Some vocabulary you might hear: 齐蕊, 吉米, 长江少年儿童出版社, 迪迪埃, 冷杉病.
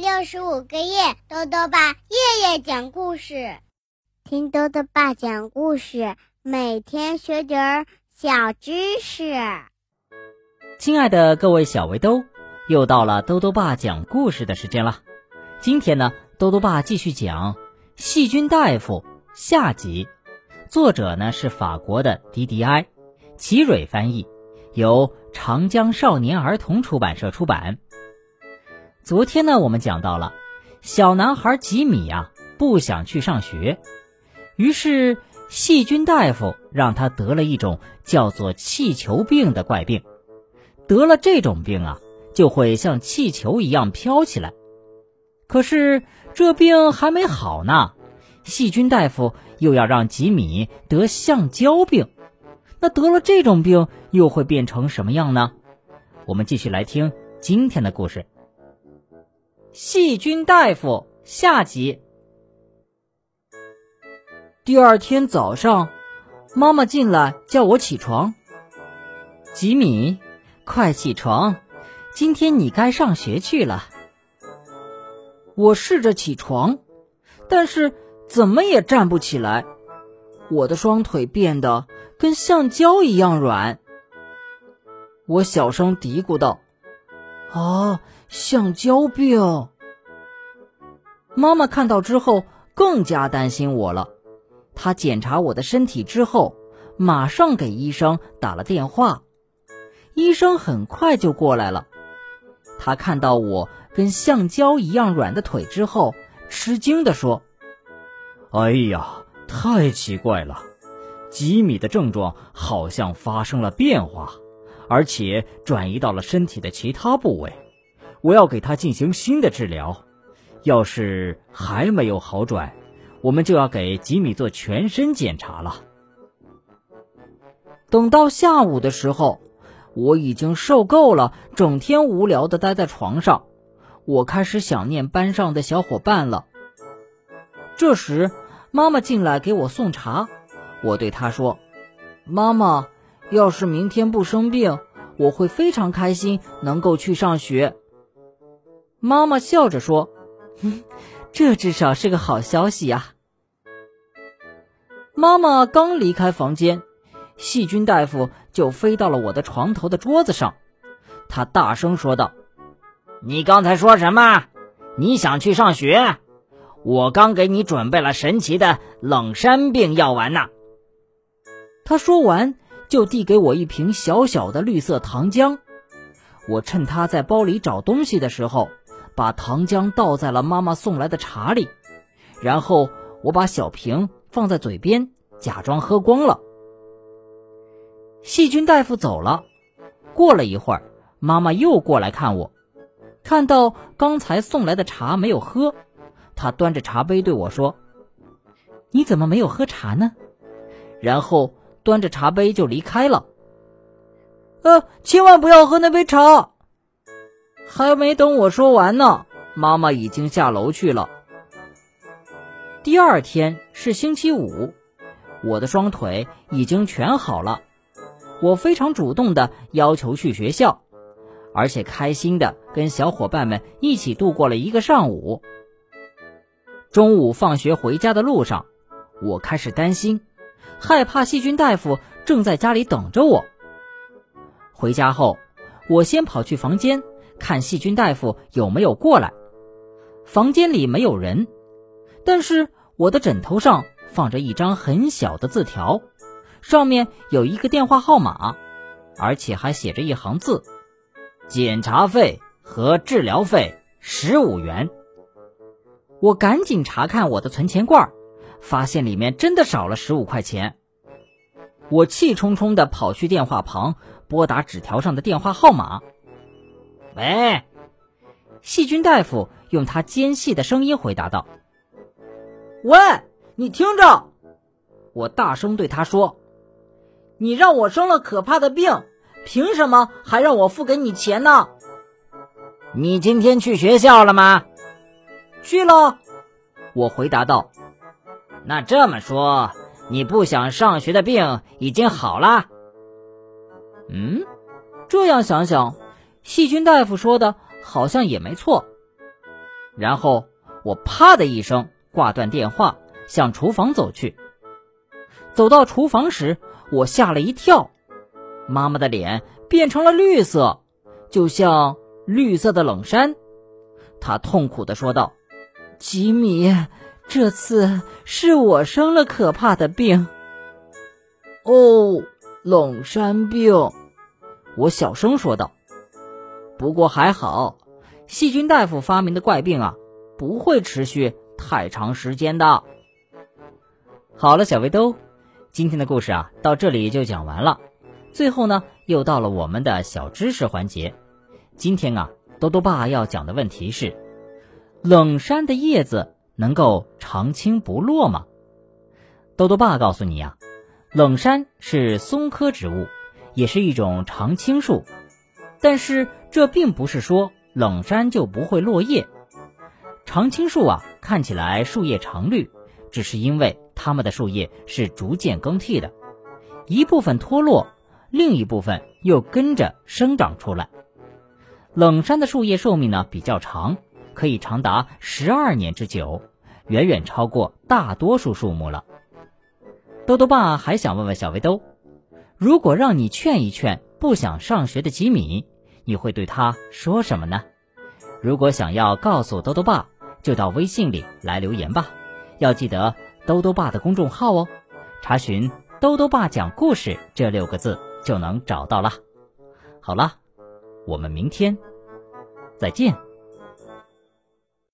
365个夜，豆豆爸夜夜讲故事。听豆豆爸讲故事，每天学点小知识。亲爱的各位小围兜，又到了豆豆爸讲故事的时间了。今天呢，豆豆爸继续讲细菌大夫下集，作者呢是法国的迪迪埃，齐蕊翻译，由长江少年儿童出版社出版。昨天呢，我们讲到了小男孩吉米不想去上学，于是细菌大夫让他得了一种叫做气球病的怪病。得了这种病就会像气球一样飘起来。可是这病还没好呢，细菌大夫又要让吉米得橡胶病。那得了这种病又会变成什么样呢？我们继续来听今天的故事。细菌大夫下集。第二天早上，妈妈进来叫我起床。吉米，快起床，今天你该上学去了。我试着起床，但是怎么也站不起来，我的双腿变得跟橡胶一样软。我小声嘀咕道，橡胶病。妈妈看到之后更加担心我了，她检查我的身体之后，马上给医生打了电话。医生很快就过来了，他看到我跟橡胶一样软的腿之后，吃惊地说，哎呀，太奇怪了，吉米的症状好像发生了变化，而且转移到了身体的其他部位，我要给他进行新的治疗。要是还没有好转，我们就要给吉米做全身检查了。等到下午的时候，我已经受够了整天无聊地待在床上，我开始想念班上的小伙伴了。这时妈妈进来给我送茶，我对她说，妈妈，要是明天不生病，我会非常开心能够去上学。妈妈笑着说，这至少是个好消息啊。妈妈刚离开房间，细菌大夫就飞到了我的床头的桌子上，他大声说道，你刚才说什么？你想去上学？我刚给你准备了神奇的冷杉病药丸呢。他说完就递给我一瓶小小的绿色糖浆，我趁他在包里找东西的时候，把糖浆倒在了妈妈送来的茶里，然后我把小瓶放在嘴边，假装喝光了。细菌大夫走了，过了一会儿，妈妈又过来看我，看到刚才送来的茶没有喝，她端着茶杯对我说，你怎么没有喝茶呢？然后端着茶杯就离开了。千万不要喝那杯茶。还没等我说完呢，妈妈已经下楼去了。第二天是星期五，我的双腿已经全好了，我非常主动地要求去学校，而且开心地跟小伙伴们一起度过了一个上午。中午放学回家的路上，我开始担心，害怕细菌大夫正在家里等着我。回家后，我先跑去房间看细菌大夫有没有过来。房间里没有人，但是我的枕头上放着一张很小的字条，上面有一个电话号码，而且还写着一行字，检查费和治疗费15元。我赶紧查看我的存钱罐，发现里面真的少了15块钱。我气冲冲地跑去电话旁，拨打纸条上的电话号码。喂，细菌大夫用他尖细的声音回答道。喂，你听着，我大声对他说，你让我生了可怕的病，凭什么还让我付给你钱呢？你今天去学校了吗？去了，我回答道。那这么说，你不想上学的病已经好了？这样想想，细菌大夫说的好像也没错。然后我啪的一声挂断电话，向厨房走去。走到厨房时，我吓了一跳，妈妈的脸变成了绿色，就像绿色的冷杉。她痛苦地说道：“吉米，这次是我生了可怕的病。”哦，冷杉病，我小声说道。不过还好，细菌大夫发明的怪病啊，不会持续太长时间的。好了，小围兜，今天的故事啊，到这里就讲完了。最后呢，又到了我们的小知识环节。今天啊，多多爸要讲的问题是：冷杉的叶子能够长青不落吗？多多爸告诉你啊，冷杉是松科植物，也是一种常青树，但是这并不是说冷杉就不会落叶。常青树啊，看起来树叶常绿，只是因为它们的树叶是逐渐更替的，一部分脱落，另一部分又跟着生长出来。冷杉的树叶寿命呢比较长，可以长达12年之久，远远超过大多数树木了。豆豆爸还想问问小围兜，如果让你劝一劝不想上学的吉米，你会对他说什么呢？如果想要告诉豆豆爸，就到微信里来留言吧。要记得豆豆爸的公众号哦，查询“豆豆爸讲故事”这6个字就能找到了。好了，我们明天再见。